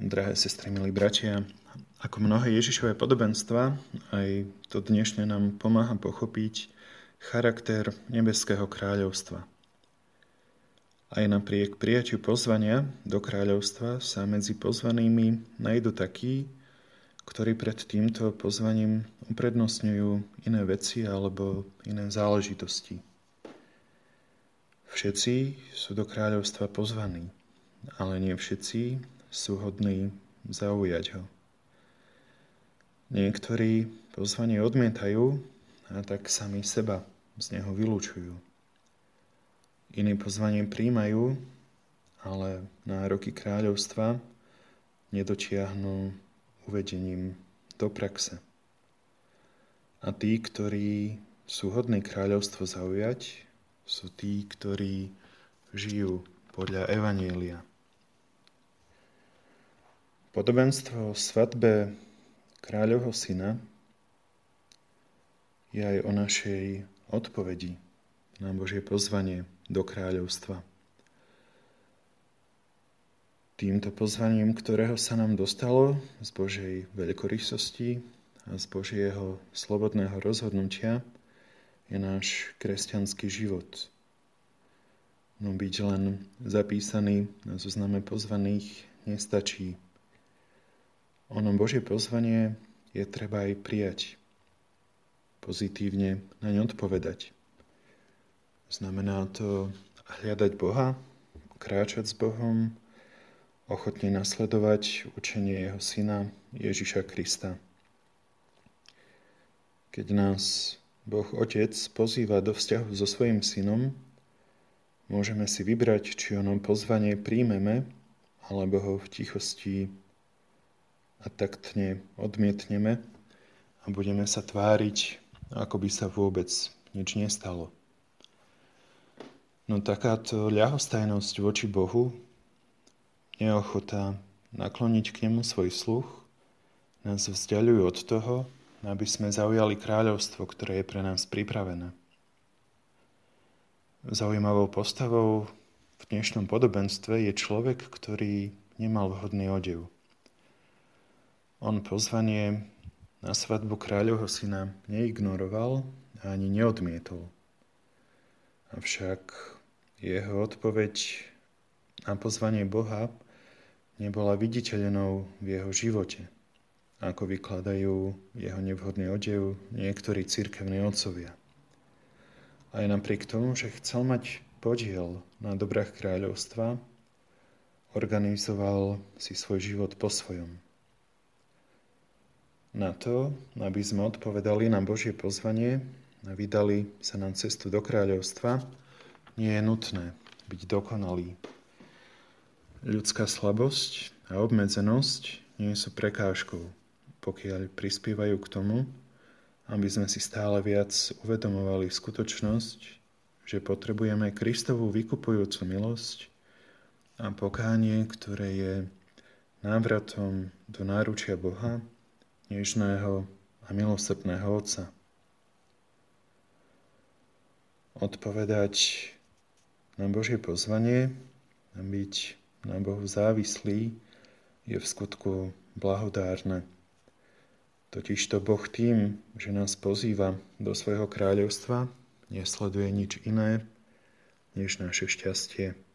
drahé sestry, milí bratia, ako mnohé Ježišové podobenstva, aj to dnešné nám pomáha pochopiť charakter nebeského kráľovstva. Aj napriek prijatiu pozvania do kráľovstva sa medzi pozvanými nájdú takí, ktorí pred týmto pozvaním uprednostňujú iné veci alebo iné záležitosti. Všetci sú do kráľovstva pozvaní, ale nie všetci sú hodní zaujať ho. Niektorí pozvanie odmietajú a tak sami seba z neho vylúčujú. Iní pozvanie príjmajú, ale nároky kráľovstva nedotiahnu uvedením do praxe. A tí, ktorí sú hodní kráľovstvo zaujať, sú tí, ktorí žijú podľa evanjelia. Podobenstvo o svadbe Kráľovho syna je aj o našej odpovedi na Božie pozvanie do kráľovstva. Týmto pozvaním, ktorého sa nám dostalo z Božej veľkorysosti a z Božieho slobodného rozhodnutia, je náš kresťanský život. No byť len zapísaný na zozname pozvaných nestačí. Ono Božie pozvanie je treba aj prijať. Pozitívne naň odpovedať. Znamená to hľadať Boha, kráčať s Bohom, ochotne nasledovať učenie jeho syna Ježiša Krista. Keď nás Boh Otec pozýva do vzťahu so svojím synom, môžeme si vybrať, či ono pozvanie príjmeme, alebo ho v tichosti a taktne odmietneme a budeme sa tváriť, ako by sa vôbec nič nestalo. No takáto ľahostajnosť voči Bohu, neochota nakloniť k nemu svoj sluch, nás vzdiaľujú od toho, aby sme zaujali kráľovstvo, ktoré je pre nás pripravené. Zaujímavou postavou v dnešnom podobenstve je človek, ktorý nemal vhodný odev. On pozvanie na svadbu Kráľovho syna neignoroval a ani neodmietol. Avšak jeho odpoveď na pozvanie Boha nebola viditeľnou v jeho živote, ako vykladajú jeho nevhodný odev niektorí cirkevní otcovia. Aj napriek tomu, že chcel mať podiel na dobrách kráľovstva, organizoval si svoj život po svojom. Na to, aby sme odpovedali na Božie pozvanie a vydali sa na cestu do kráľovstva, nie je nutné byť dokonalý. Ľudská slabosť a obmedzenosť nie sú prekážkou, pokiaľ prispievajú k tomu, aby sme si stále viac uvedomovali skutočnosť, že potrebujeme Kristovú vykupujúcu milosť a pokánie, ktoré je návratom do náručia Boha, nežného a milosrdného Otca. Odpovedať na Božie pozvanie a byť na Bohu závislý je v skutku blahodárne. Totižto Boh tým, že nás pozýva do svojho kráľovstva, nesleduje nič iné než naše šťastie.